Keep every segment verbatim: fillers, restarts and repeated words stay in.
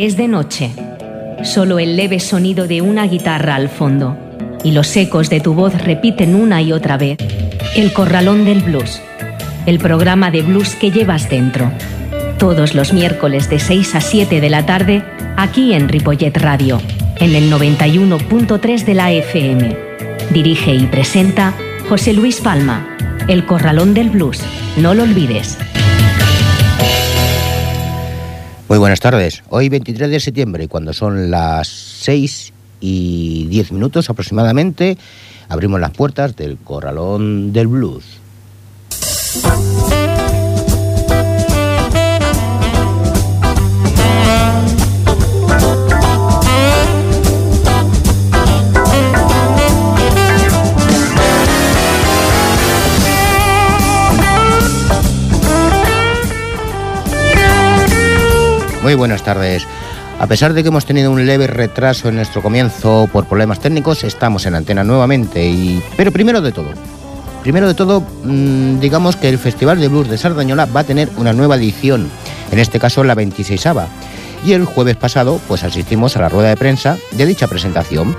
Es de noche. Solo el leve sonido de una guitarra al fondo y los ecos de tu voz repiten una y otra vez: El Corralón del Blues, el programa de blues que llevas dentro. Todos los miércoles de seis a siete de la tarde, aquí en Ripollet Radio, en el noventa y uno punto tres de la F M. Dirige y presenta José Luis Palma. El Corralón del Blues, no lo olvides. Muy buenas tardes. Hoy veintitrés de septiembre, cuando son las seis y diez minutos aproximadamente, abrimos las puertas del Corralón del Blues. Muy buenas tardes. A pesar de que hemos tenido un leve retraso en nuestro comienzo por problemas técnicos, estamos en antena nuevamente. Y... Pero primero de todo, primero de todo, mmm, digamos que el Festival de Blues de Sardanyola va a tener una nueva edición, en este caso la veintiseisava. Y el jueves pasado, pues asistimos a la rueda de prensa de dicha presentación.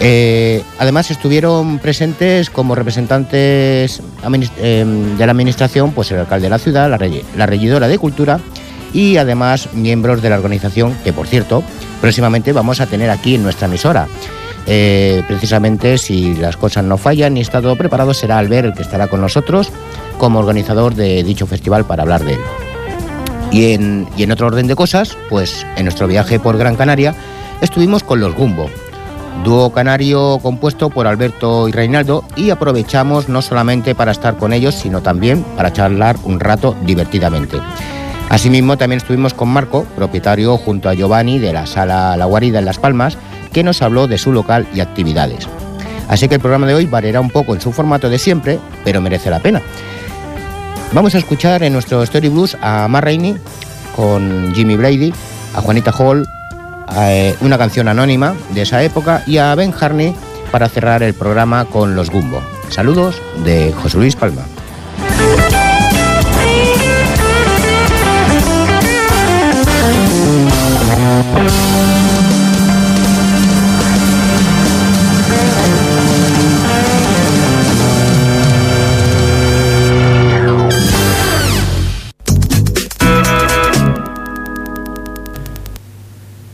Eh, además estuvieron presentes como representantes de la administración, pues el alcalde de la ciudad, la, reg- la regidora de Cultura. Y además miembros de la organización, que por cierto, próximamente vamos a tener aquí en nuestra emisora. Eh, precisamente, si las cosas no fallan y está todo preparado, será Albert el que estará con nosotros como organizador de dicho festival para hablar de él. Y en, y en otro orden de cosas, pues en nuestro viaje por Gran Canaria estuvimos con los Gumbo, dúo canario compuesto por Alberto y Reinaldo, y aprovechamos no solamente para estar con ellos, sino también para charlar un rato divertidamente. Asimismo, también estuvimos con Marco, propietario junto a Giovanni de la sala La Guarida en Las Palmas, que nos habló de su local y actividades. Así que el programa de hoy variará un poco en su formato de siempre, pero merece la pena. Vamos a escuchar en nuestro Story Blues a Ma Rainey con Jimmy Brady, a Juanita Hall, a, eh, una canción anónima de esa época, y a Ben Harney para cerrar el programa con los Gumbo. Saludos de José Luis Palma.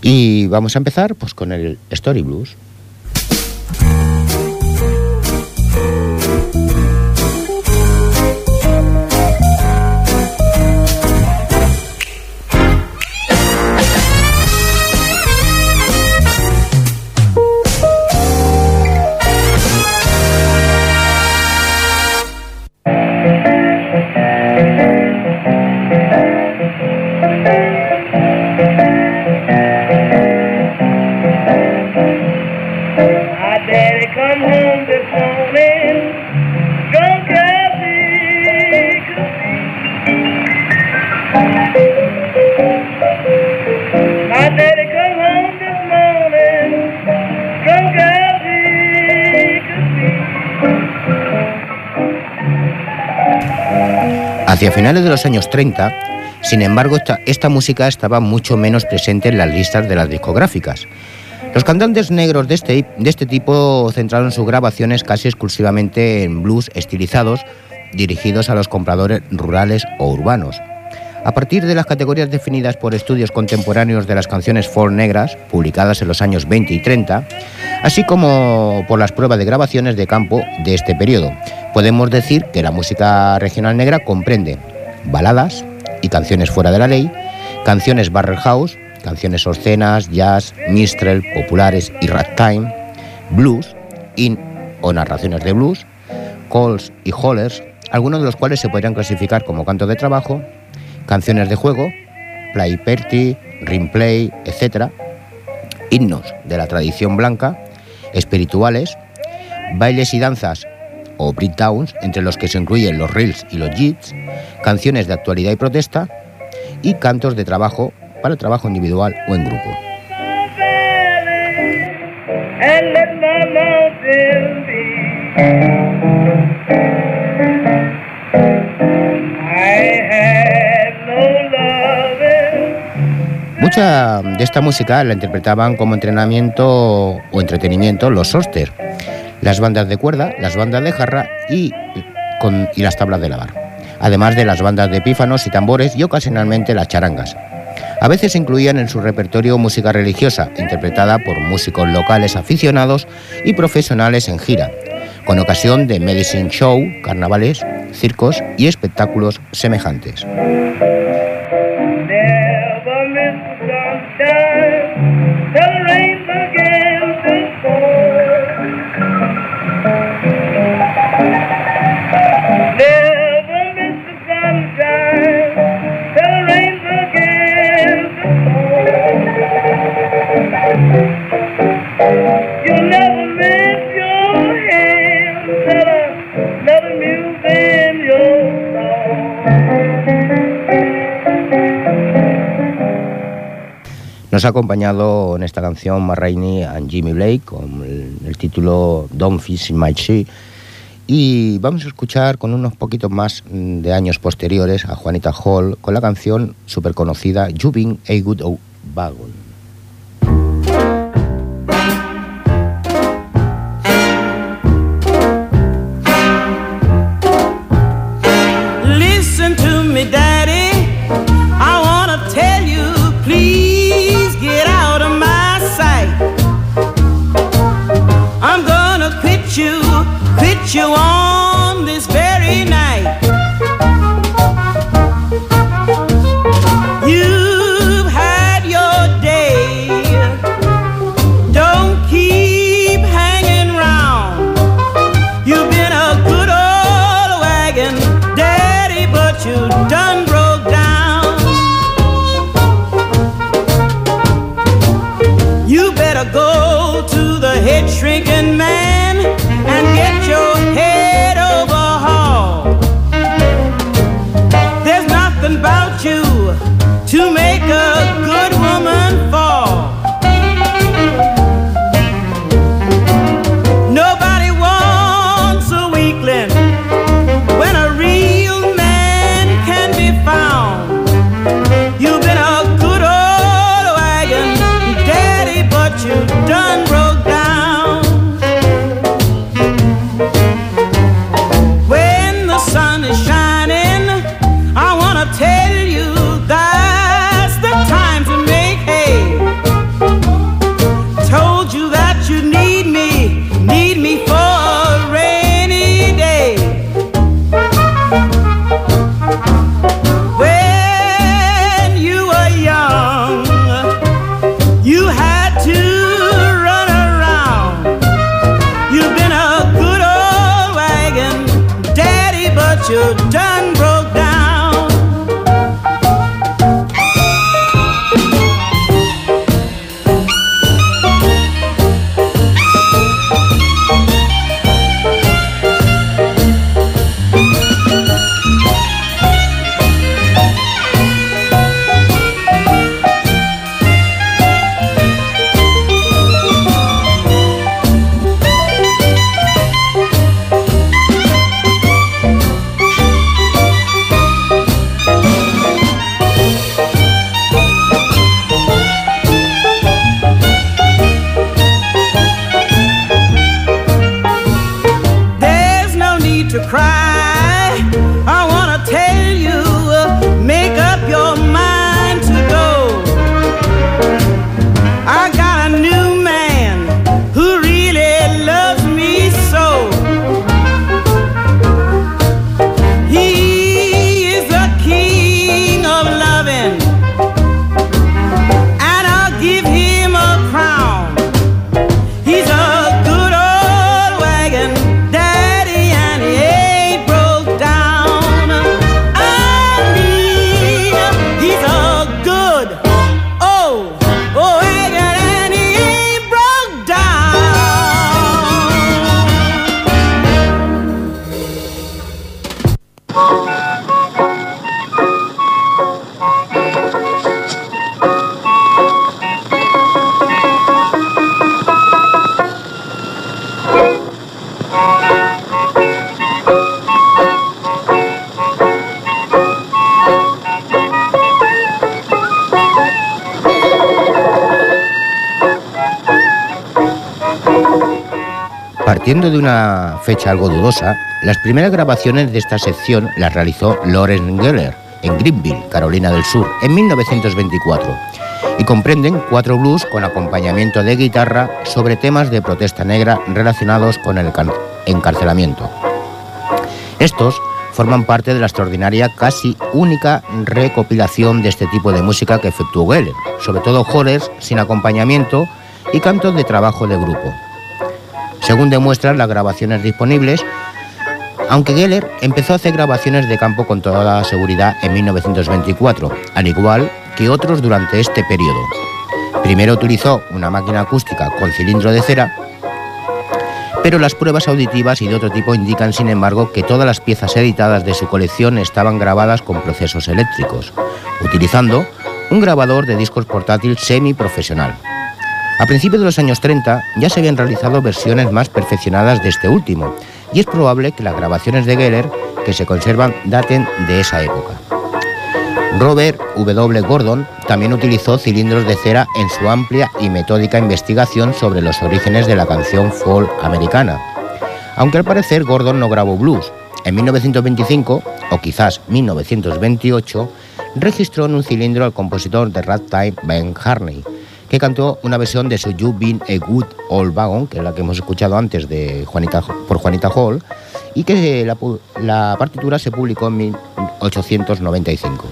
Y vamos a empezar pues con el Story Blues. Hacia finales de los años treinta, sin embargo, esta, esta música estaba mucho menos presente en las listas de las discográficas. Los cantantes negros de este, de este tipo centraron sus grabaciones casi exclusivamente en blues estilizados, dirigidos a los compradores rurales o urbanos. A partir de las categorías definidas por estudios contemporáneos de las canciones folk negras, publicadas en los años veinte y treinta, así como por las pruebas de grabaciones de campo de este periodo, podemos decir que la música regional negra comprende baladas y canciones fuera de la ley, canciones barrel house, canciones obscenas, jazz, minstrel, populares y ragtime, blues, in o narraciones de blues, calls y hollers, algunos de los cuales se podrían clasificar como cantos de trabajo, canciones de juego, play party, ring play, etcétera, himnos de la tradición blanca, espirituales, bailes y danzas o breakdowns, entre los que se incluyen los reels y los jits, canciones de actualidad y protesta, y cantos de trabajo para el trabajo individual o en grupo. mucha de esta música la interpretaban como entrenamiento o entretenimiento los sóster, las bandas de cuerda, las bandas de jarra y, con, y las tablas de lavar, además de las bandas de pífanos y tambores y ocasionalmente las charangas. A veces incluían en su repertorio música religiosa, interpretada por músicos locales aficionados y profesionales en gira, con ocasión de medicine show, carnavales, circos y espectáculos semejantes. Nos ha acompañado en esta canción Ma Rainey and Jimmy Blake con el, el título Don't Fish in My Sea, y vamos a escuchar con unos poquitos más de años posteriores a Juanita Hall con la canción súper conocida You Been a Good Old Wagon. You on this very night, you've had your day, don't keep hanging round, you've been a good old wagon daddy, but you done broke down, you better go to the head shrinking man and get your head overhauled. There's nothing about you to make a good woman fall. Nobody wants a weakling when a real man can be found. You've been a good old wagon daddy, but you've done broke down. Partiendo de una fecha algo dudosa, las primeras grabaciones de esta sección las realizó Lawrence Gellert en Greenville, Carolina del Sur, en mil novecientos veinticuatro, y comprenden cuatro blues con acompañamiento de guitarra sobre temas de protesta negra relacionados con el encarcelamiento. Estos forman parte de la extraordinaria, casi única recopilación de este tipo de música que efectuó Gellert, sobre todo hollers sin acompañamiento y cantos de trabajo de grupo. Según demuestran las grabaciones disponibles, aunque Gellert empezó a hacer grabaciones de campo con toda la seguridad en mil novecientos veinticuatro, al igual que otros durante este periodo. Primero utilizó una máquina acústica con cilindro de cera, pero las pruebas auditivas y de otro tipo indican, sin embargo, que todas las piezas editadas de su colección estaban grabadas con procesos eléctricos, utilizando un grabador de discos portátil semiprofesional. A principios de los años treinta ya se habían realizado versiones más perfeccionadas de este último, y es probable que las grabaciones de Gellert que se conservan daten de esa época. Robert W. Gordon también utilizó cilindros de cera en su amplia y metódica investigación sobre los orígenes de la canción folk americana, aunque al parecer Gordon no grabó blues. En mil novecientos veinticinco, o quizás mil novecientos veintiocho, registró en un cilindro al compositor de ragtime Ben Harney, que cantó una versión de su You Been a Good Old Wagon, que es la que hemos escuchado antes de Juanita, por Juanita Hall, y que la, la partitura se publicó en mil ochocientos noventa y cinco.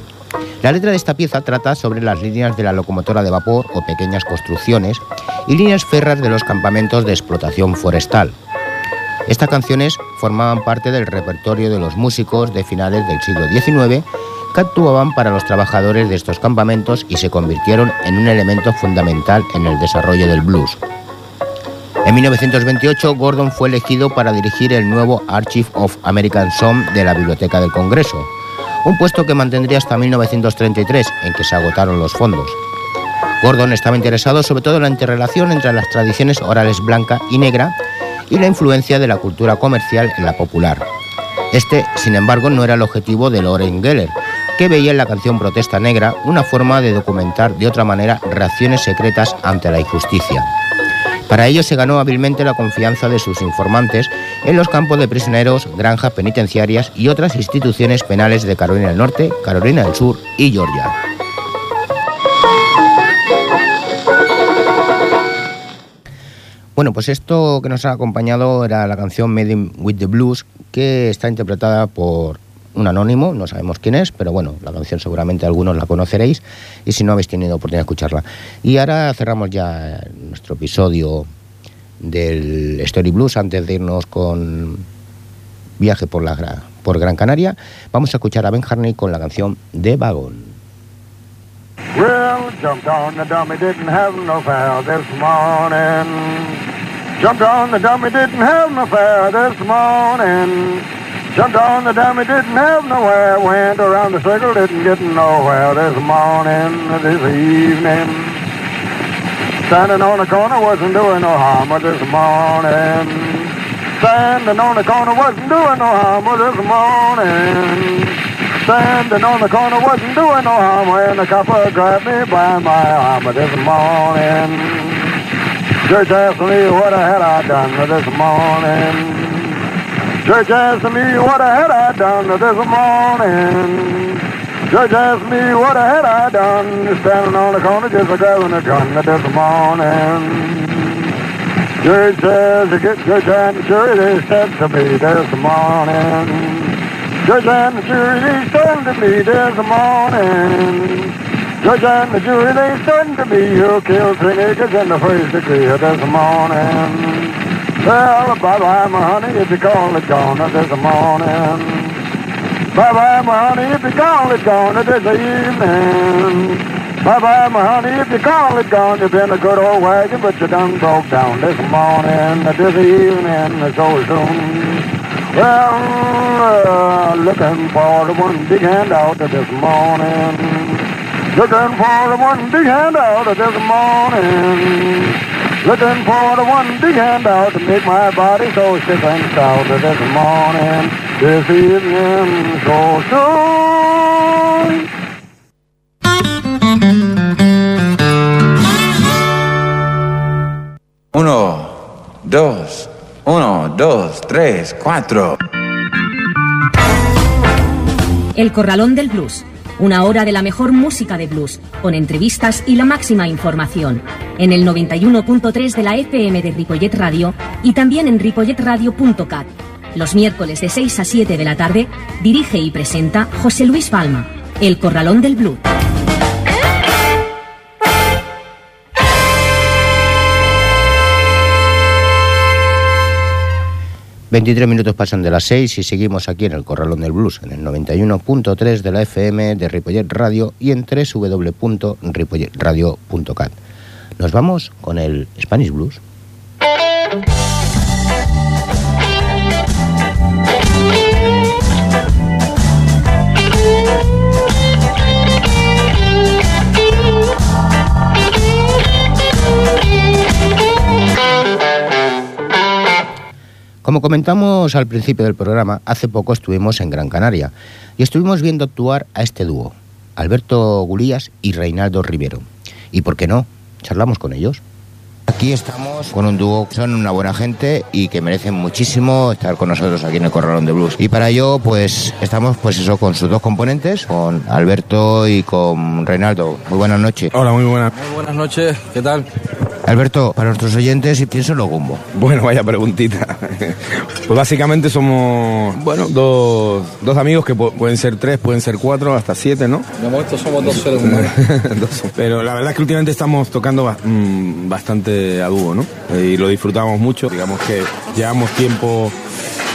La letra de esta pieza trata sobre las líneas de la locomotora de vapor o pequeñas construcciones y líneas férreas de los campamentos de explotación forestal. Estas canciones formaban parte del repertorio de los músicos de finales del siglo diecinueve, que actuaban para los trabajadores de estos campamentos y se convirtieron en un elemento fundamental en el desarrollo del blues. En mil novecientos veintiocho, Gordon fue elegido para dirigir el nuevo Archive of American Song de la Biblioteca del Congreso, un puesto que mantendría hasta mil novecientos treinta y tres, en que se agotaron los fondos. Gordon estaba interesado sobre todo en la interrelación entre las tradiciones orales blanca y negra y la influencia de la cultura comercial en la popular. Este, sin embargo, no era el objetivo de Loren Geller, que veía en la canción Protesta Negra una forma de documentar de otra manera reacciones secretas ante la injusticia. Para ello se ganó hábilmente la confianza de sus informantes en los campos de prisioneros, granjas penitenciarias y otras instituciones penales de Carolina del Norte, Carolina del Sur y Georgia. Bueno, pues esto que nos ha acompañado era la canción Made in with the Blues, que está interpretada por un anónimo, no sabemos quién es, pero bueno, la canción seguramente algunos la conoceréis y si no habéis tenido oportunidad de escucharla. Y ahora cerramos ya nuestro episodio del Story Blues. Antes de irnos con viaje por, la, por Gran Canaria, vamos a escuchar a Ben Harney con la canción de Vagón. Well, jumped on the dummy, didn't have no fare this morning. Jumped on the dummy, didn't have no fare this morning. Jumped on the dummy, didn't have nowhere, went around the circle, didn't get nowhere this morning, this evening. Standing on the corner wasn't doing no harm this morning. Standing on the corner wasn't doing no harm this morning. Standing on the corner wasn't doing no harm when the copper grabbed me by my arm this morning. Church asked me what the hell I done this morning. Church asked me what the hell I done this morning. Church asked me what the hell I done, standing on the corner just grabbing a gun this morning. Church says to get church and the jury, they said to me this morning. Church and the jury, they said to me this morning. Church and the jury, they said to me, you killed three niggas in the first degree this morning. Well, bye-bye, my honey, if you call it gone this morning. Bye-bye, my honey, if you call it gone this evening. Bye-bye, my honey, if you call it gone, you've been a good old wagon, but you done broke down this morning, this evening, so soon. Well, uh, looking for the one big handout this morning. Looking for the one big handout this morning. Looking for the one big handout to make my body so sick and sour this morning, this evening, so soon. Uno, dos, Uno, dos, tres, cuatro. El Corralón del Blues. Una hora de la mejor música de blues, con entrevistas y la máxima información. En el noventa y uno punto tres de la F M de Ripollet Radio y también en ripollet radio punto cat. Los miércoles de seis a siete de la tarde, dirige y presenta José Luis Palma. El Corralón del Blues. veintitrés minutos pasan de las seis y seguimos aquí en el Corralón del Blues, en el noventa y uno punto tres de la F M de Ripollet Radio y en doble u doble u doble u punto ripollet radio punto cat. Nos vamos con el Spanish Blues. Como comentamos al principio del programa, hace poco estuvimos en Gran Canaria y estuvimos viendo actuar a este dúo, Alberto Gulías y Reinaldo Rivero. Y por qué no, charlamos con ellos. Aquí estamos con un dúo, son una buena gente y que merecen muchísimo estar con nosotros aquí en el Corralón de Blues. Y para ello, pues, estamos pues eso con sus dos componentes, con Alberto y con Reinaldo. Muy buenas noches. Hola, muy buenas. Muy buenas noches, ¿qué tal? Alberto, para nuestros oyentes, ¿quién son los Gumbo? Bueno, vaya preguntita. Pues básicamente somos, bueno, dos, dos amigos que pueden ser tres, pueden ser cuatro, hasta siete, ¿no? De momento somos dos seres humanos. Pero la verdad es que últimamente estamos tocando bastante a dúo, ¿no? Y lo disfrutamos mucho. Digamos que llevamos tiempo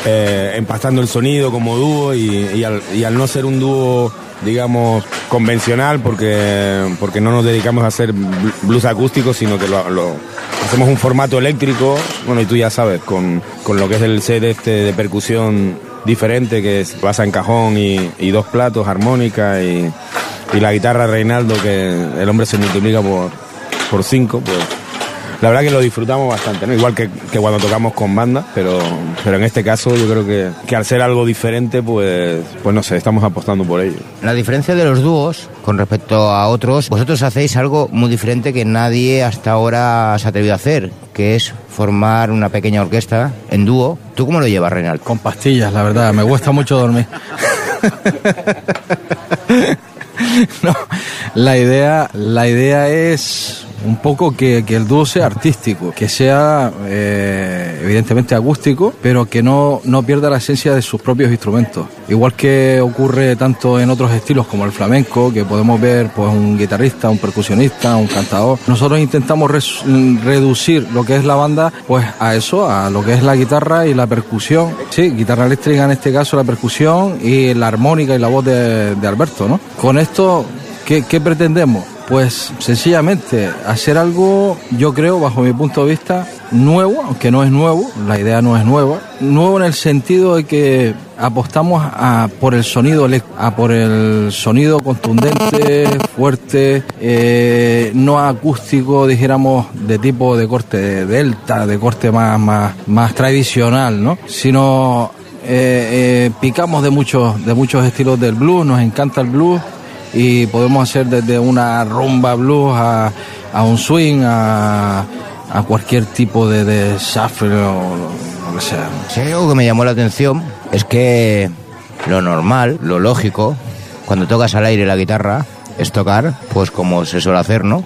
eh, empastando el sonido como dúo y, y, al, y al no ser un dúo, digamos, convencional, porque porque no nos dedicamos a hacer blues acústico, sino que lo, lo hacemos un formato eléctrico, bueno, y tú ya sabes, con, con lo que es el set este de percusión diferente, que se basa en cajón y, y dos platos, armónica y, y la guitarra Reinaldo, que el hombre se multiplica por, por cinco, pues la verdad que lo disfrutamos bastante, ¿no? Igual que, que cuando tocamos con bandas, pero, pero en este caso yo creo que, que al ser algo diferente, pues, pues no sé, estamos apostando por ello. La diferencia de los dúos con respecto a otros, vosotros hacéis algo muy diferente que nadie hasta ahora se ha atrevido a hacer, que es formar una pequeña orquesta en dúo. ¿Tú cómo lo llevas, Reinaldo? Con pastillas, la verdad, me cuesta mucho dormir. No, la idea, la idea es un poco que, que el dúo sea artístico, que sea eh, evidentemente acústico, pero que no, no pierda la esencia de sus propios instrumentos. Igual que ocurre tanto en otros estilos como el flamenco, que podemos ver pues un guitarrista, un percusionista, un cantador. Nosotros intentamos res, reducir lo que es la banda pues a eso, a lo que es la guitarra y la percusión. Sí, guitarra eléctrica en este caso, la percusión y la armónica y la voz de, de Alberto, ¿no? Con esto, ¿qué, qué pretendemos? Pues sencillamente hacer algo, yo creo, bajo mi punto de vista, nuevo, aunque no es nuevo, la idea no es nueva, nuevo en el sentido de que apostamos a por el sonido a por el sonido contundente, fuerte, eh, no acústico, dijéramos, de tipo de corte de delta, de corte más, más, más tradicional, ¿no? Sino eh, eh, picamos de muchos, de muchos estilos del blues, nos encanta el blues. Y podemos hacer desde una rumba blues a, a un swing, a, a cualquier tipo de, de shuffle o lo que sea. Si hay algo que me llamó la atención es que lo normal, lo lógico, cuando tocas al aire la guitarra, es tocar pues como se suele hacer, ¿no?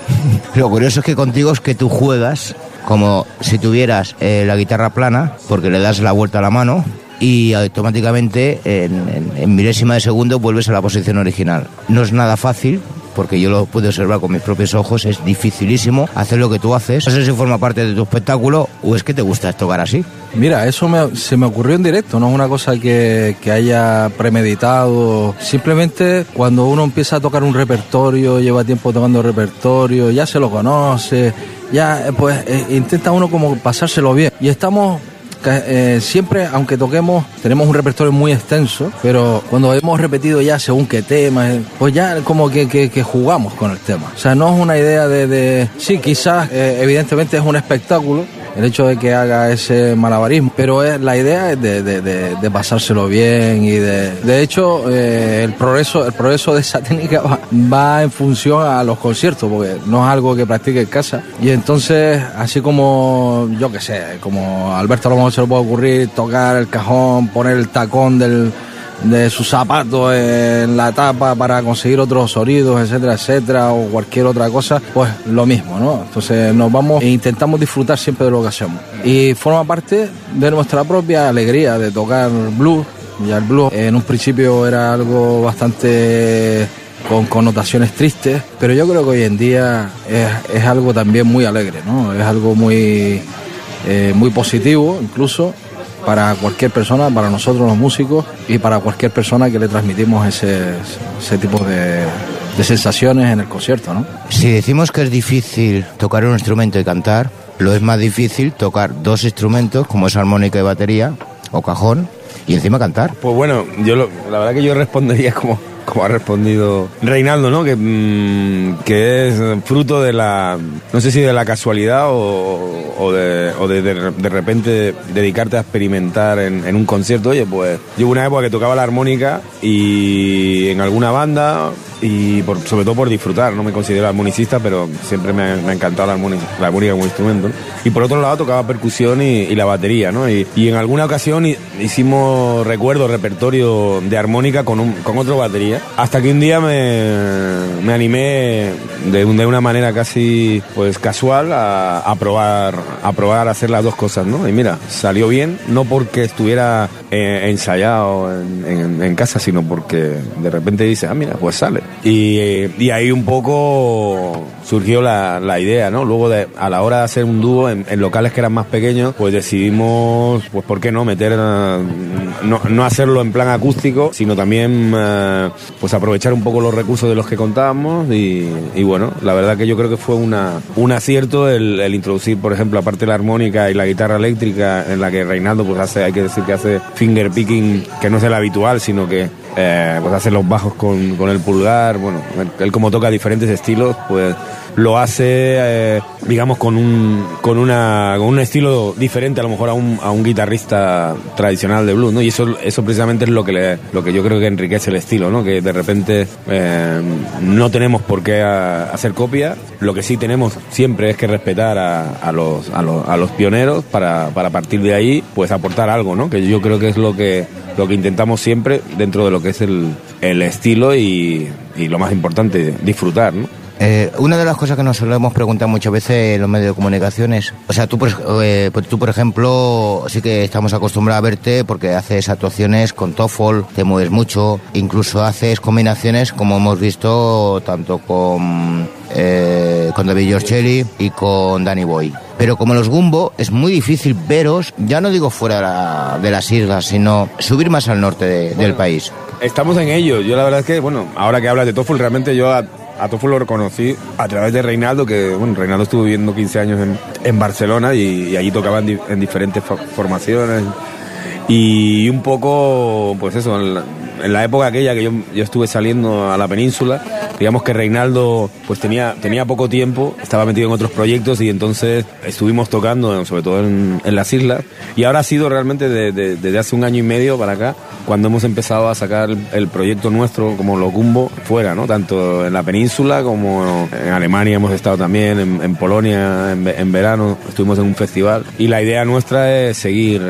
Lo curioso es que contigo es que tú juegas como si tuvieras eh, la guitarra plana, porque le das la vuelta a la mano y automáticamente en, en, en milésima de segundo vuelves a la posición original. No es nada fácil, porque yo lo pude observar con mis propios ojos, es dificilísimo hacer lo que tú haces. No sé si forma parte de tu espectáculo o es que te gusta tocar así. Mira, eso me, se me ocurrió en directo, no es una cosa que, que haya premeditado. Simplemente cuando uno empieza a tocar un repertorio, lleva tiempo tocando repertorio, ya se lo conoce, ya pues eh, intenta uno como pasárselo bien. Y estamos... Eh, siempre, aunque toquemos, tenemos un repertorio muy extenso, pero cuando hemos repetido ya según qué tema, pues ya como que, que, que jugamos con el tema. O sea, no es una idea de... de... Sí, quizás, eh, evidentemente es un espectáculo, el hecho de que haga ese malabarismo, pero es, la idea es de, de, de, de pasárselo bien y de, de hecho eh, el progreso el progreso de esa técnica va, va en función a los conciertos, porque no es algo que practique en casa, y entonces así como yo que sé, como a Alberto a lo mejor se le puede ocurrir tocar el cajón, poner el tacón del de sus zapatos en la tapa para conseguir otros sonidos, etcétera, etcétera, o cualquier otra cosa, pues lo mismo, ¿no? Entonces nos vamos e intentamos disfrutar siempre de lo que hacemos. Y forma parte de nuestra propia alegría de tocar blues. Ya el blues en un principio era algo bastante con connotaciones tristes, pero yo creo que hoy en día es, es algo también muy alegre, ¿no? Es algo muy, eh, muy positivo incluso, para cualquier persona, para nosotros los músicos y para cualquier persona que le transmitimos ese, ese tipo de, de sensaciones en el concierto, ¿no? Si decimos que es difícil tocar un instrumento y cantar, lo es más difícil tocar dos instrumentos como es armónica y batería o cajón y encima cantar. Pues bueno, yo lo, la verdad que yo respondería como... como ha respondido Reinaldo, ¿no? Que, mmm, que es fruto de la, no sé si de la casualidad o, o, de, o de, de de repente dedicarte a experimentar en, en un concierto. Oye, pues yo hubo una época que tocaba la armónica y en alguna banda y por, sobre todo por disfrutar, no me considero armonicista, pero siempre me ha, me ha encantado la armónica, la armónica como instrumento, ¿no? Y por otro lado tocaba percusión y, y la batería, ¿no? Y, y en alguna ocasión hicimos, recuerdo, repertorio de armónica con, un, con otro batería. Hasta que un día me, me animé de, un, de una manera casi pues casual a, a probar a probar a hacer las dos cosas, ¿no? Y mira, salió bien, no porque estuviera eh, ensayado en, en, en casa, sino porque de repente dices, ah, mira, pues sale. Y, eh, y ahí un poco surgió la, la idea, ¿no? Luego de, a la hora de hacer un dúo en, en locales que eran más pequeños, pues decidimos, pues por qué no meter, no, no hacerlo en plan acústico, sino también... Eh, pues aprovechar un poco los recursos de los que contábamos y, y bueno, la verdad que yo creo que fue una, un acierto el, el introducir, por ejemplo, aparte de la armónica y la guitarra eléctrica, en la que Reinaldo pues hace, hay que decir que hace finger picking, que no es el habitual, sino que eh, pues hace los bajos con, con el pulgar. Bueno, él, él como toca diferentes estilos, pues lo hace, eh, digamos, con un con una con un estilo diferente a lo mejor a un a un guitarrista tradicional de blues, ¿no? Y eso eso precisamente es lo que le, lo que yo creo que enriquece el estilo, ¿no? Que de repente eh, no tenemos por qué a, hacer copia. Lo que sí tenemos siempre es que respetar a, a los a los a los pioneros para para partir de ahí pues aportar algo, ¿no? Que yo creo que es lo que lo que intentamos siempre dentro de lo que es el el estilo y y lo más importante, disfrutar, ¿no? Eh, una de las cosas que nos solemos preguntar muchas veces en los medios de comunicación es, o sea, tú, eh, tú por ejemplo, sí que estamos acostumbrados a verte porque haces actuaciones con Töfol, te mueves mucho, incluso haces combinaciones como hemos visto tanto con, eh, con David Giorcelli y con Danny Boy. Pero como los Gumbo es muy difícil veros, ya no digo fuera de, la, de las islas, sino subir más al norte de, bueno, del país. Estamos en ello. Yo la verdad es que, bueno, ahora que hablas de Töfol, realmente yo... A... A Töfol lo reconocí a través de Reinaldo, que bueno, Reinaldo estuvo viviendo quince años en, en Barcelona y, y allí tocaban di, en diferentes fa, formaciones y, y un poco, pues eso, en la, en la época aquella que yo, yo estuve saliendo a la península, digamos que Reinaldo pues tenía, tenía poco tiempo, estaba metido en otros proyectos y entonces estuvimos tocando, sobre todo en, en las islas, y ahora ha sido realmente de, de, desde hace un año y medio para acá, cuando hemos empezado a sacar el proyecto nuestro como los Gumbo fuera, ¿no? Tanto en la península como en Alemania hemos estado también, en, en Polonia en, en verano, estuvimos en un festival y la idea nuestra es seguir,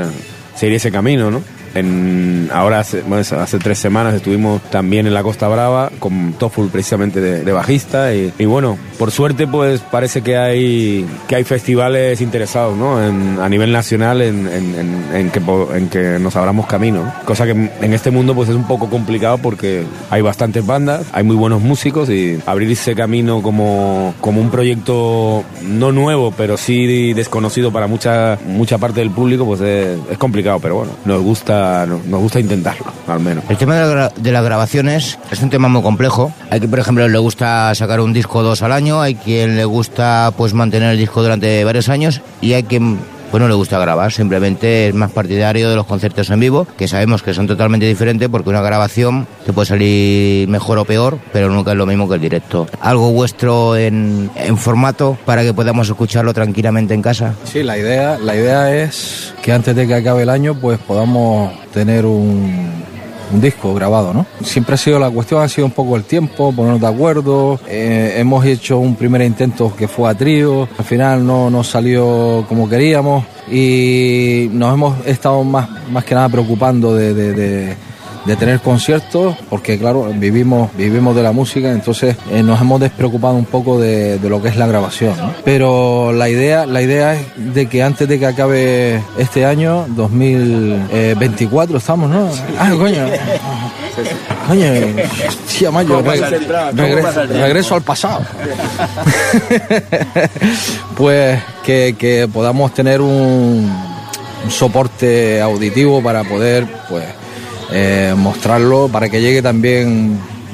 seguir ese camino, ¿no? En, ahora hace, bueno, hace tres semanas estuvimos también en la Costa Brava con Töfol precisamente de, de bajista y, y bueno, por suerte pues parece que hay que hay festivales interesados, ¿no? En, a nivel nacional en, en, en, en, que, en que nos abramos camino, ¿no? Cosa que en este mundo pues es un poco complicado porque hay bastantes bandas, hay muy buenos músicos y abrirse camino como, como un proyecto no nuevo pero sí desconocido para mucha, mucha parte del público pues es, es complicado, pero bueno, nos gusta nos gusta intentarlo, al menos. El tema de, la gra- de las grabaciones es un tema muy complejo. Hay quien, por ejemplo, le gusta sacar un disco o dos al año, hay quien le gusta pues mantener el disco durante varios años y hay quien pues no le gusta grabar, simplemente es más partidario de los conciertos en vivo, que sabemos que son totalmente diferentes porque una grabación te puede salir mejor o peor, pero nunca es lo mismo que el directo. ¿Algo vuestro en, en formato para que podamos escucharlo tranquilamente en casa? Sí, la idea, la idea es que antes de que acabe el año pues podamos tener un... un disco grabado, ¿no? Siempre ha sido la cuestión, ha sido un poco el tiempo, ponernos de acuerdo. Eh, hemos hecho un primer intento que fue a trío, al final no nos salió como queríamos y nos hemos estado más, más que nada preocupando de, de, de, de tener conciertos, porque claro, vivimos, vivimos de la música, entonces eh, nos hemos despreocupado un poco de, de lo que es la grabación, ¿no? Pero la idea, la idea es de que antes de que acabe este año, dos mil veinticuatro estamos, ¿no? Ah, coño. Coño, tía Mayo, regreso, regreso al pasado. Pues que, que podamos tener un, un soporte auditivo para poder, pues, eh, mostrarlo, para que llegue también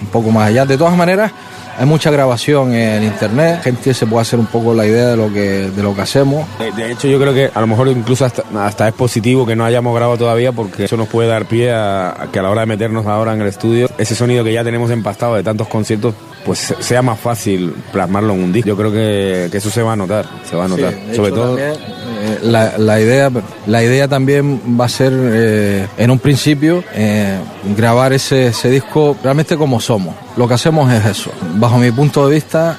un poco más allá. De todas maneras, hay mucha grabación en internet, gente se puede hacer un poco la idea de lo que, de lo que hacemos. De hecho, yo creo que a lo mejor incluso hasta, hasta es positivo que no hayamos grabado todavía, porque eso nos puede dar pie a, a que a la hora de meternos ahora en el estudio, ese sonido que ya tenemos empastado de tantos conciertos, pues sea más fácil plasmarlo en un disco. Yo creo que, que eso se va a notar, se va a notar. Sí, sobre todo también, eh, la, la idea, la idea también va a ser, eh, en un principio, eh, grabar ese, ese disco realmente como somos. Lo que hacemos es eso. Bajo mi punto de vista,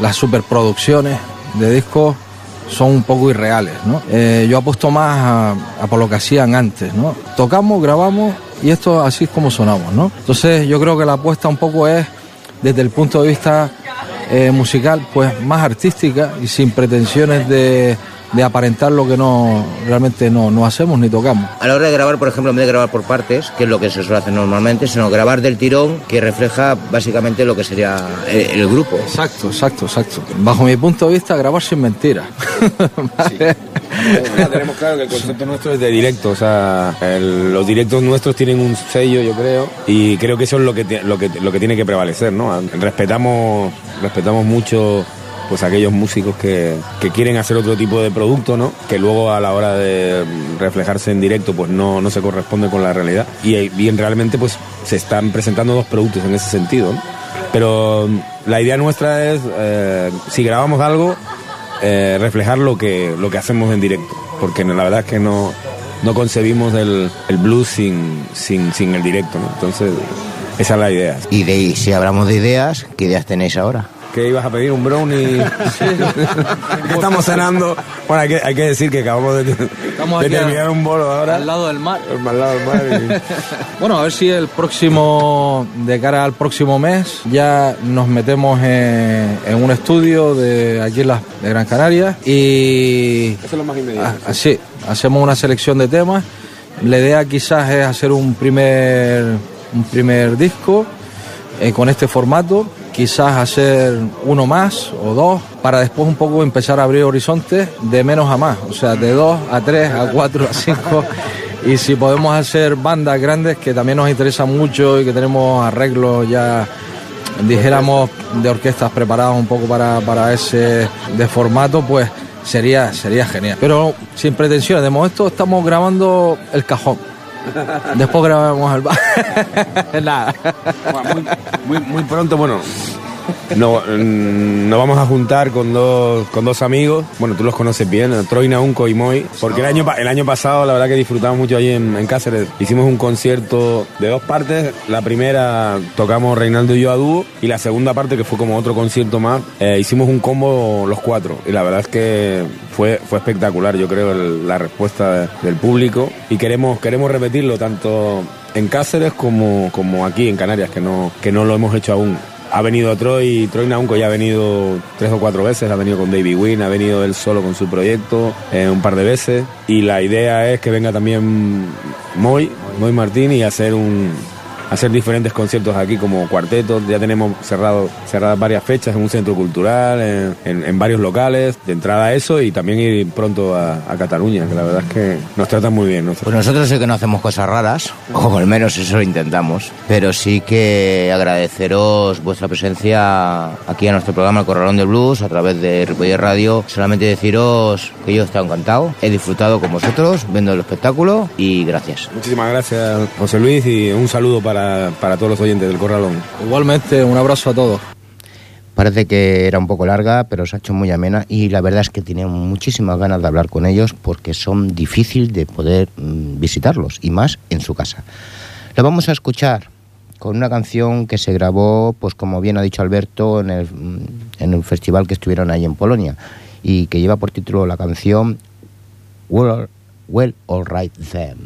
las superproducciones de discos son un poco irreales, ¿no? Eh, yo apuesto más a, a por lo que hacían antes, ¿no? Tocamos, grabamos y esto así es como sonamos, ¿no? Entonces yo creo que la apuesta un poco es desde el punto de vista eh, musical, pues más artística y sin pretensiones de, de aparentar lo que no realmente no, no hacemos ni tocamos. A la hora de grabar, por ejemplo, en vez de grabar por partes, que es lo que se suele hacer normalmente, sino grabar del tirón, que refleja básicamente lo que sería el, el grupo. Exacto, exacto, exacto. Bajo mi punto de vista, grabar sin mentiras. ¿Vale? Sí. Ya tenemos claro que el concepto nuestro es de directo, o sea, el, los directos nuestros tienen un sello, yo creo, y creo que eso es lo que te, lo que lo que tiene que prevalecer, ¿no? Respetamos respetamos mucho pues aquellos músicos que, que quieren hacer otro tipo de producto, ¿no? Que luego a la hora de reflejarse en directo pues no, no se corresponde con la realidad y, y realmente pues se están presentando dos productos en ese sentido, ¿no? Pero la idea nuestra es eh, si grabamos algo Eh, reflejar lo que lo que hacemos en directo, porque la verdad es que no no concebimos el, el blues sin, sin sin el directo, ¿no? Entonces esa es la idea. Y de ahí, si hablamos de ideas, ¿qué ideas tenéis ahora? ¿Qué ibas a pedir? ¿Un brownie? Sí. Estamos cenando. Bueno, hay que, hay que decir que acabamos de, de terminar un bolo ahora. Al lado del mar. Al lado del mar. Y... bueno, a ver si el próximo, de cara al próximo mes, ya nos metemos en, en un estudio de aquí en la, de Gran Canaria. Y... eso es lo más inmediato. Ah, sí, hacemos una selección de temas. La idea quizás es hacer un primer, un primer disco eh, con este formato. Quizás hacer uno más o dos, para después un poco empezar a abrir horizontes de menos a más, o sea, de dos a tres, a cuatro, a cinco, y si podemos hacer bandas grandes, que también nos interesan mucho y que tenemos arreglos ya, dijéramos, de orquestas preparadas un poco para, para ese de formato, pues sería, sería genial. Pero sin pretensiones, de momento estamos grabando el cajón. Después grabamos al bar. Nada. Muy, muy, muy pronto, bueno, nos no vamos a juntar con dos con dos amigos. Bueno, tú los conoces bien, Troy Ñanco y Moy. Porque el año el año pasado, la verdad que disfrutamos mucho allí en, en Cáceres. Hicimos un concierto de dos partes. La primera tocamos Reinaldo y yo a dúo. Y la segunda parte, que fue como otro concierto más, eh, hicimos un combo los cuatro. Y la verdad es que fue, fue espectacular, yo creo, el, la respuesta de, del público. Y queremos, queremos repetirlo tanto en Cáceres como, como aquí en Canarias, que no, que no lo hemos hecho aún. Ha venido Troy, Troy Ñanco ya ha venido tres o cuatro veces, ha venido con David Wynn, ha venido él solo con su proyecto eh, un par de veces. Y la idea es que venga también Moy, Moy Martín, y hacer un, hacer diferentes conciertos aquí como cuartetos. Ya tenemos cerrado cerradas varias fechas en un centro cultural, en, en, en varios locales, de entrada a eso, y también ir pronto a, a Cataluña, que la verdad es que nos tratan muy bien. Nos tratan. Pues nosotros sí que no hacemos cosas raras, o al menos eso lo intentamos, pero sí que agradeceros vuestra presencia aquí a nuestro programa El Corralón del Blues, a través de Ripollet Radio. Solamente deciros que yo he estado encantado, he disfrutado con vosotros, viendo el espectáculo, y gracias. Muchísimas gracias, José Luis, y un saludo para, para todos los oyentes del Corralón. Igualmente, un abrazo a todos. Parece que era un poco larga, pero se ha hecho muy amena, y la verdad es que tenía muchísimas ganas de hablar con ellos porque son difíciles de poder visitarlos, y más en su casa. Lo vamos a escuchar con una canción que se grabó, pues como bien ha dicho Alberto, en el, en el festival que estuvieron ahí en Polonia, y que lleva por título la canción Well, well All Right Then.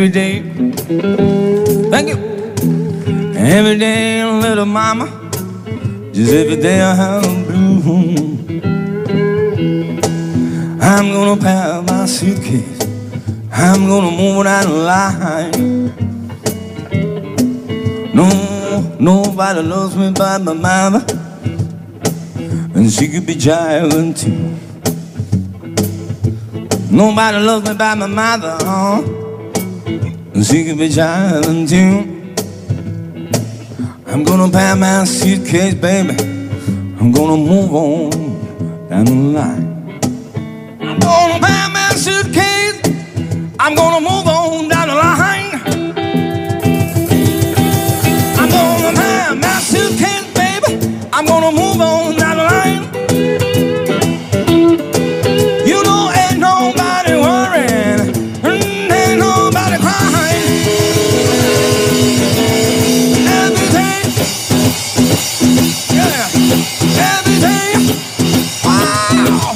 every day. Thank you. Every day, little mama, just every day I have a blue. I'm gonna pack my suitcase, I'm gonna move out of line. No, nobody loves me but my mama, and she could be driving too. Nobody loves me but my mother, huh? And she could be driving too. I'm gonna pack my suitcase, baby, I'm gonna move on down the line. I'm gonna buy my suitcase, I'm gonna move on down the line. I'm gonna buy my suitcase, baby, I'm gonna move on down the line. You know ain't nobody worrying, ain't nobody crying. Every day, yeah, every day, wow.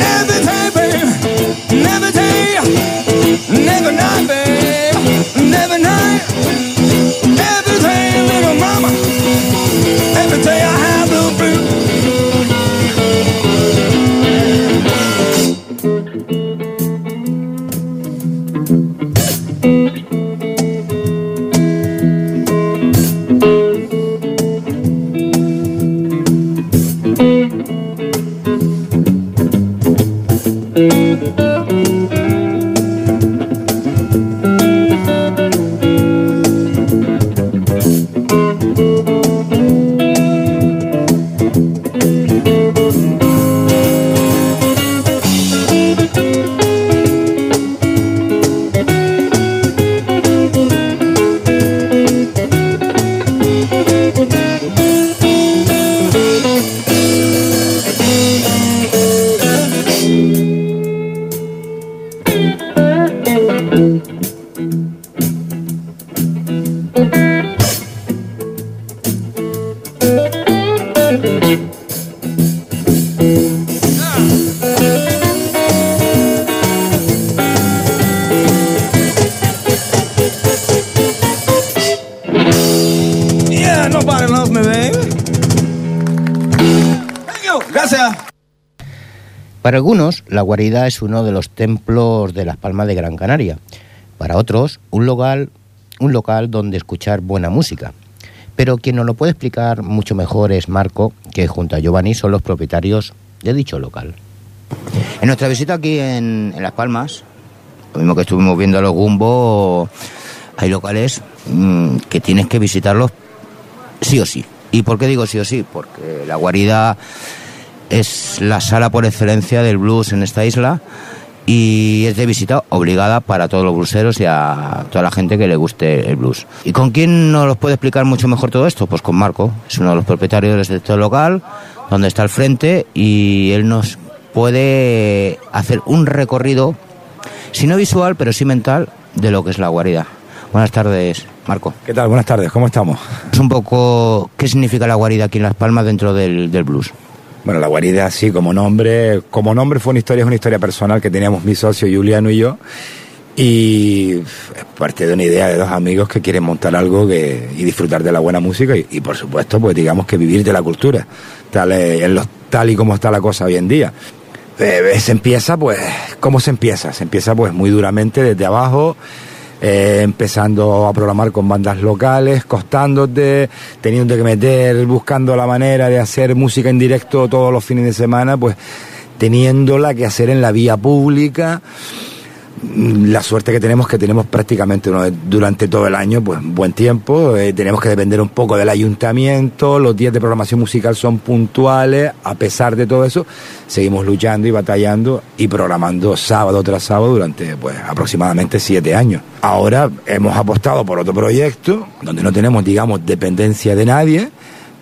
Every day, baby, never day, never night, baby, never night. Every day, little mama, every day I have the Para algunos, La Guarida es uno de los templos de Las Palmas de Gran Canaria. Para otros, un local, un local donde escuchar buena música. Pero quien nos lo puede explicar mucho mejor es Marco, que junto a Giovanni son los propietarios de dicho local. En nuestra visita aquí en, en Las Palmas, lo mismo que estuvimos viendo a los gumbos, hay locales mmm, que tienes que visitarlos sí o sí. ¿Y por qué digo sí o sí? Porque La Guarida es la sala por excelencia del blues en esta isla y es de visita obligada para todos los blueseros y a toda la gente que le guste el blues. ¿Y con quién nos los puede explicar mucho mejor todo esto? Pues con Marco, es uno de los propietarios de este local, donde está al frente, y él nos puede hacer un recorrido, si no visual, pero sí mental, de lo que es La Guarida. Buenas tardes, Marco. ¿Qué tal? Buenas tardes, ¿cómo estamos? Es un poco, ¿qué significa La Guarida aquí en Las Palmas dentro del, del blues? Bueno, La Guarida, sí, como nombre, como nombre fue una historia, es una historia personal que teníamos mi socio Giuliano y yo, y es parte de una idea de dos amigos que quieren montar algo que, y disfrutar de la buena música y, y por supuesto, pues digamos que vivir de la cultura, tal, en los, tal y como está la cosa hoy en día. Eh, se empieza, pues, ¿cómo se empieza? Se empieza, pues, muy duramente desde abajo. Eh, empezando a programar con bandas locales, costándote, teniendo que meter, buscando la manera de hacer música en directo todos los fines de semana, pues teniéndola que hacer en la vía pública. La suerte que tenemos que tenemos prácticamente uno, durante todo el año, pues buen tiempo. Eh, tenemos que depender un poco del ayuntamiento, los días de programación musical son puntuales. A pesar de todo eso, seguimos luchando y batallando y programando sábado tras sábado durante, pues, aproximadamente siete años. Ahora hemos apostado por otro proyecto donde no tenemos, digamos, dependencia de nadie,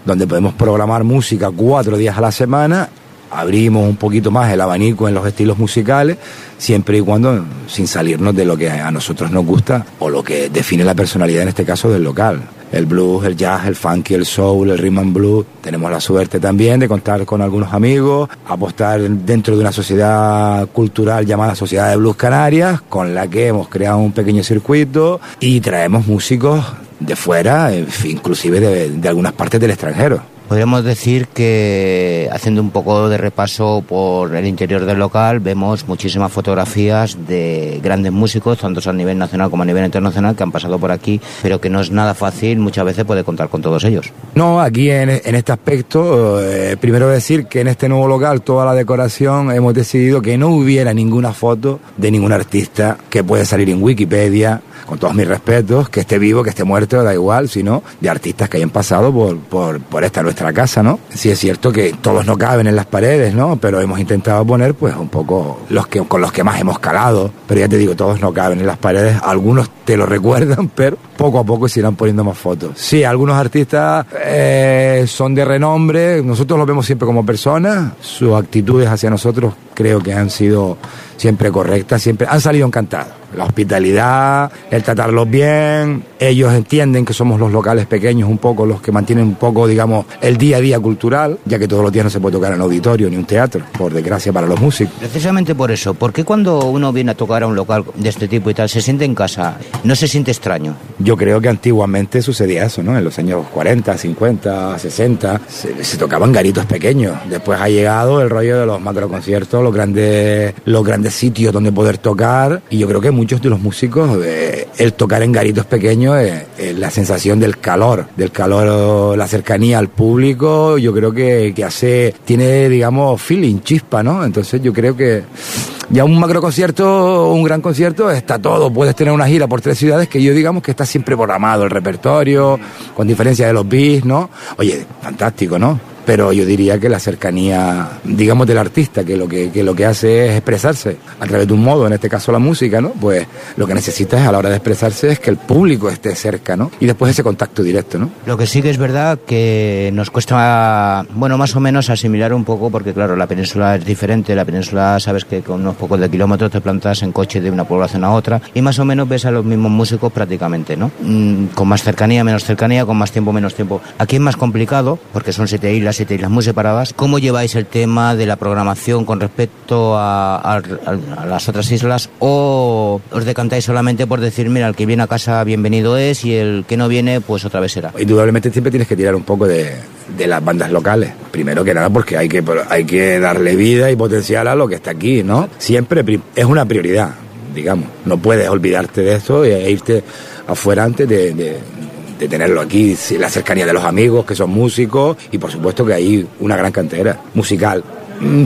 donde podemos programar música cuatro días a la semana abrimos un poquito más el abanico en los estilos musicales, siempre y cuando sin salirnos de lo que a nosotros nos gusta o lo que define la personalidad, en este caso, del local. El blues, el jazz, el funky, el soul, el rhythm and blues. Tenemos la suerte también de contar con algunos amigos, apostar dentro de una sociedad cultural llamada Sociedad de Blues Canarias, con la que hemos creado un pequeño circuito y traemos músicos de fuera, inclusive de, de algunas partes del extranjero. Podríamos decir que, haciendo un poco de repaso por el interior del local, vemos muchísimas fotografías de grandes músicos, tanto a nivel nacional como a nivel internacional, que han pasado por aquí, pero que no es nada fácil muchas veces poder contar con todos ellos. No, aquí en, en este aspecto, eh, primero decir que en este nuevo local, toda la decoración, hemos decidido que no hubiera ninguna foto de ningún artista que puede salir en Wikipedia, con todos mis respetos, que esté vivo, que esté muerto, da igual, sino de artistas que hayan pasado por, por, por esta nuestra nuestra casa, ¿no? Sí es cierto que todos no caben en las paredes, ¿no? Pero hemos intentado poner, pues, un poco los que con los que más hemos calado. Pero ya te digo, todos no caben en las paredes. Algunos te lo recuerdan, pero poco a poco se irán poniendo más fotos. Sí, algunos artistas eh, son de renombre. Nosotros los vemos siempre como personas. Sus actitudes hacia nosotros creo que han sido siempre correctas, siempre han salido encantados. La hospitalidad, el tratarlos bien, ellos entienden que somos los locales pequeños un poco los que mantienen un poco, digamos, el día a día cultural, ya que todos los días no se puede tocar en auditorio ni un teatro, por desgracia para los músicos. Precisamente por eso, ¿por qué cuando uno viene a tocar a un local de este tipo y tal, se siente en casa, no se siente extraño? Yo creo que antiguamente sucedía eso, ¿no? En los años cuarenta, cincuenta, sesenta, se, se tocaban garitos pequeños. Después ha llegado el rollo de los macroconciertos, los grandes, los grandes sitios donde poder tocar, y yo creo que muchos de los músicos, eh, el tocar en garitos pequeños, eh, eh, la sensación del calor, del calor, la cercanía al público, yo creo que, que hace, tiene, digamos, feeling, chispa, ¿no? Entonces yo creo que ya un macro concierto, un gran concierto, está todo. Puedes tener una gira por tres ciudades que yo, digamos, que está siempre programado el repertorio, con diferencia de los bis, ¿no? Oye, fantástico, ¿no? Pero yo diría que la cercanía, digamos, del artista, que lo que, que lo que hace es expresarse a través de un modo, en este caso la música, ¿no? Pues lo que necesitas a la hora de expresarse es que el público esté cerca, ¿no? Y después ese contacto directo, ¿no? Lo que sí que es verdad que nos cuesta, bueno, más o menos asimilar un poco, porque claro, la península es diferente. La península, sabes que con unos pocos de kilómetros te plantas en coche de una población a otra y más o menos ves a los mismos músicos prácticamente, ¿no? Mm, con más cercanía, menos cercanía, con más tiempo, menos tiempo. Aquí es más complicado porque son siete islas, siete islas muy separadas. ¿Cómo lleváis el tema de la programación con respecto a, a, a las otras islas? ¿O os decantáis solamente por decir, mira, el que viene a casa bienvenido es y el que no viene, pues otra vez será? Indudablemente siempre tienes que tirar un poco de, de las bandas locales. Primero que nada porque hay que, hay que darle vida y potencial a lo que está aquí, ¿no? Siempre es una prioridad, digamos. No puedes olvidarte de esto e irte afuera antes de... de de tenerlo aquí, la cercanía de los amigos que son músicos, y por supuesto que hay una gran cantera musical.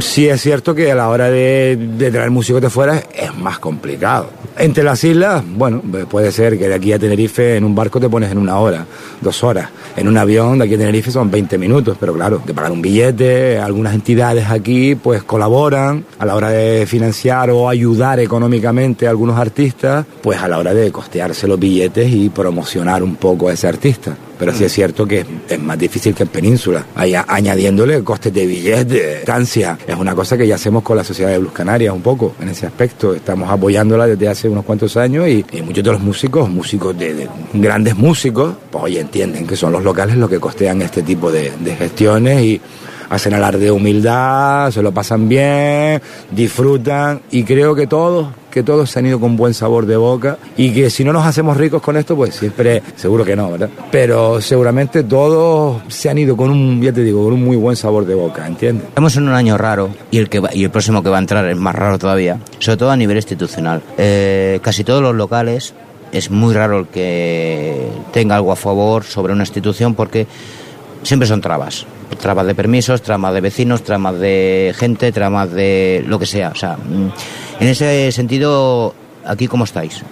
Sí es cierto que a la hora de, de traer músicos de fuera es más complicado. Entre las islas, bueno, puede ser que de aquí a Tenerife en un barco te pones en una hora, dos horas. En un avión de aquí a Tenerife son veinte minutos, pero claro, te pagan un billete. Algunas entidades aquí pues colaboran a la hora de financiar o ayudar económicamente a algunos artistas, pues a la hora de costearse los billetes y promocionar un poco a ese artista. Pero sí es cierto que es más difícil que en península, allá, añadiéndole costes de billetes, estancia. Es una cosa que ya hacemos con la Sociedad de Blues Canarias un poco, en ese aspecto. Estamos apoyándola desde hace unos cuantos años y, y muchos de los músicos, músicos de, de grandes músicos, pues oye, entienden que son los locales los que costean este tipo de, de gestiones y hacen alarde de humildad, se lo pasan bien, disfrutan, y creo que todos, que todos se han ido con buen sabor de boca, y que si no nos hacemos ricos con esto, pues siempre, seguro que no, ¿verdad? Pero seguramente todos se han ido con un, ya te digo, con un muy buen sabor de boca, ¿entiendes? Estamos en un año raro, y el que va, y el próximo que va a entrar es más raro todavía, sobre todo a nivel institucional. Eh, casi todos los locales, es muy raro el que tenga algo a favor sobre una institución, porque siempre son trabas. Trabas de permisos, tramas de vecinos, tramas de gente, tramas de lo que sea. O sea, en ese sentido, ¿aquí cómo estáis?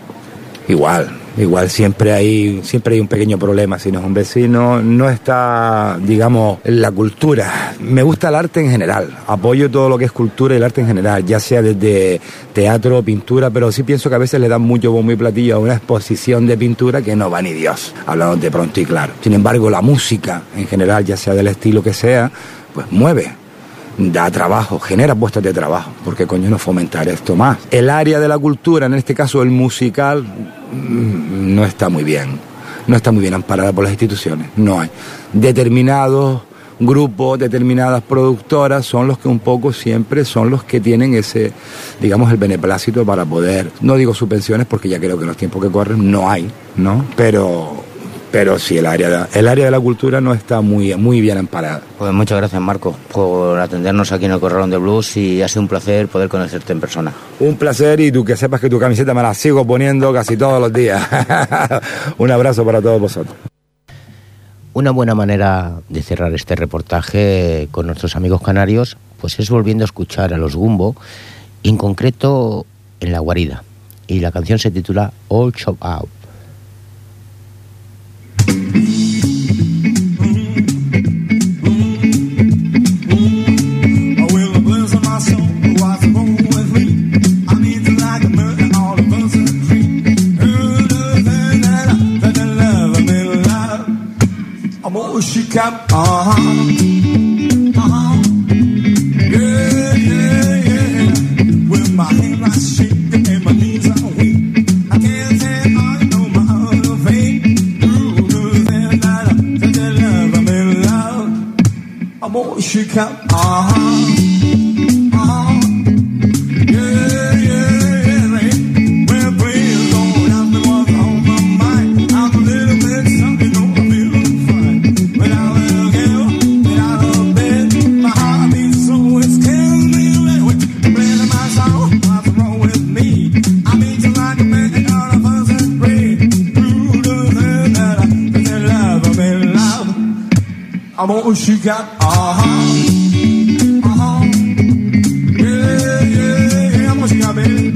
Igual, igual siempre hay siempre hay un pequeño problema si no es un vecino, no está, digamos, la cultura. Me gusta el arte en general, apoyo todo lo que es cultura y el arte en general, ya sea desde teatro, pintura, pero sí pienso que a veces le dan mucho bombo y platillo a una exposición de pintura que no va ni Dios, hablando de pronto y claro. Sin embargo, la música en general, ya sea del estilo que sea, pues mueve. da trabajo, genera puestos de trabajo, porque coño no fomentar esto más. El área de la cultura, en este caso el musical, no está muy bien, no está muy bien amparada por las instituciones, no hay. Determinados grupos, determinadas productoras son los que un poco siempre son los que tienen ese, digamos, el beneplácito para poder, no digo subvenciones porque ya creo que en los tiempos que corren no hay, ¿no? Pero... Pero sí, el área, el área de la cultura no está muy, muy bien amparada. Pues muchas gracias, Marco, por atendernos aquí en el Corralón de Blues, y ha sido un placer poder conocerte en persona. Un placer, y tú que sepas que tu camiseta me la sigo poniendo casi todos los días. Un abrazo para todos vosotros. Una buena manera de cerrar este reportaje con nuestros amigos canarios pues es volviendo a escuchar a los Gumbo, en concreto en La Guarida, y la canción se titula All Chop Out. Cap, uh-huh, uh-huh, yeah, yeah, yeah, with my hand I shake and my knees are weak, I can't say I know my other fate, through the night, that the love I'm in love, I'm all she cap, uh-huh. Oh, she got, uh-huh, uh-huh, yeah, yeah, yeah, I'm what she got, baby.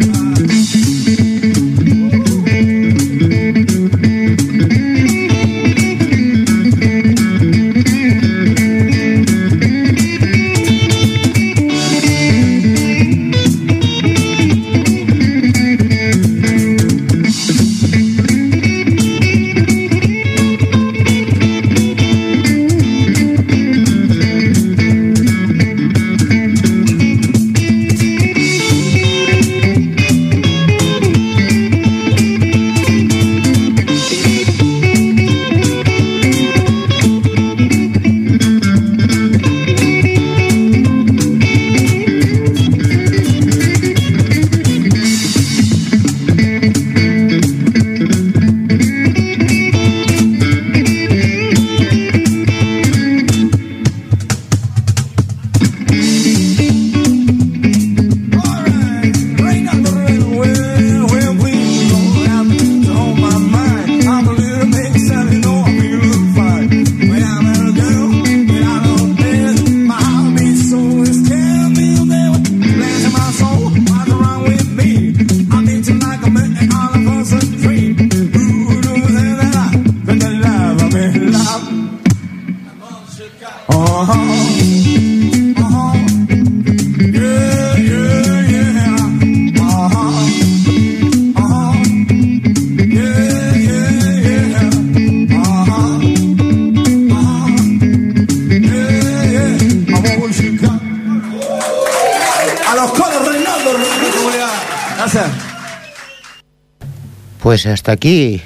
Pues hasta aquí,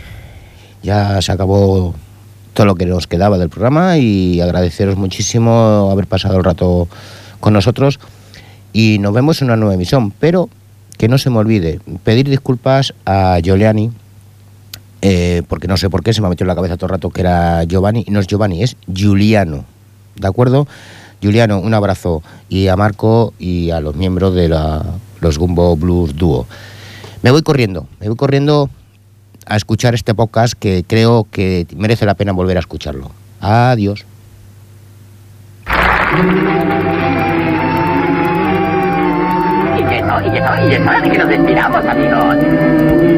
ya se acabó todo lo que nos quedaba del programa, y agradeceros muchísimo haber pasado el rato con nosotros, y nos vemos en una nueva emisión, pero que no se me olvide pedir disculpas a Giuliani, eh, porque no sé por qué se me ha metido en la cabeza todo el rato que era Giovanni, y no es Giovanni, es Giuliano, ¿de acuerdo? Giuliano, un abrazo, y a Marco y a los miembros de la, los Gumbo Blues Dúo. Me voy corriendo, me voy corriendo a escuchar este podcast, que creo que merece la pena volver a escucharlo. Adiós. Y eso, y eso, y eso, así que nos despidamos, amigos.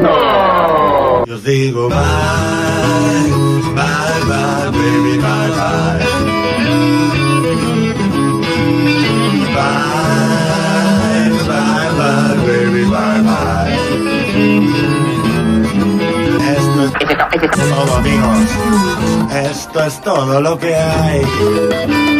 ¡Oh! Yo digo bye, bye, bye, baby, bye, bye. Bye, bye, bye, baby, bye, bye. Solo amigos, esto es todo lo que hay.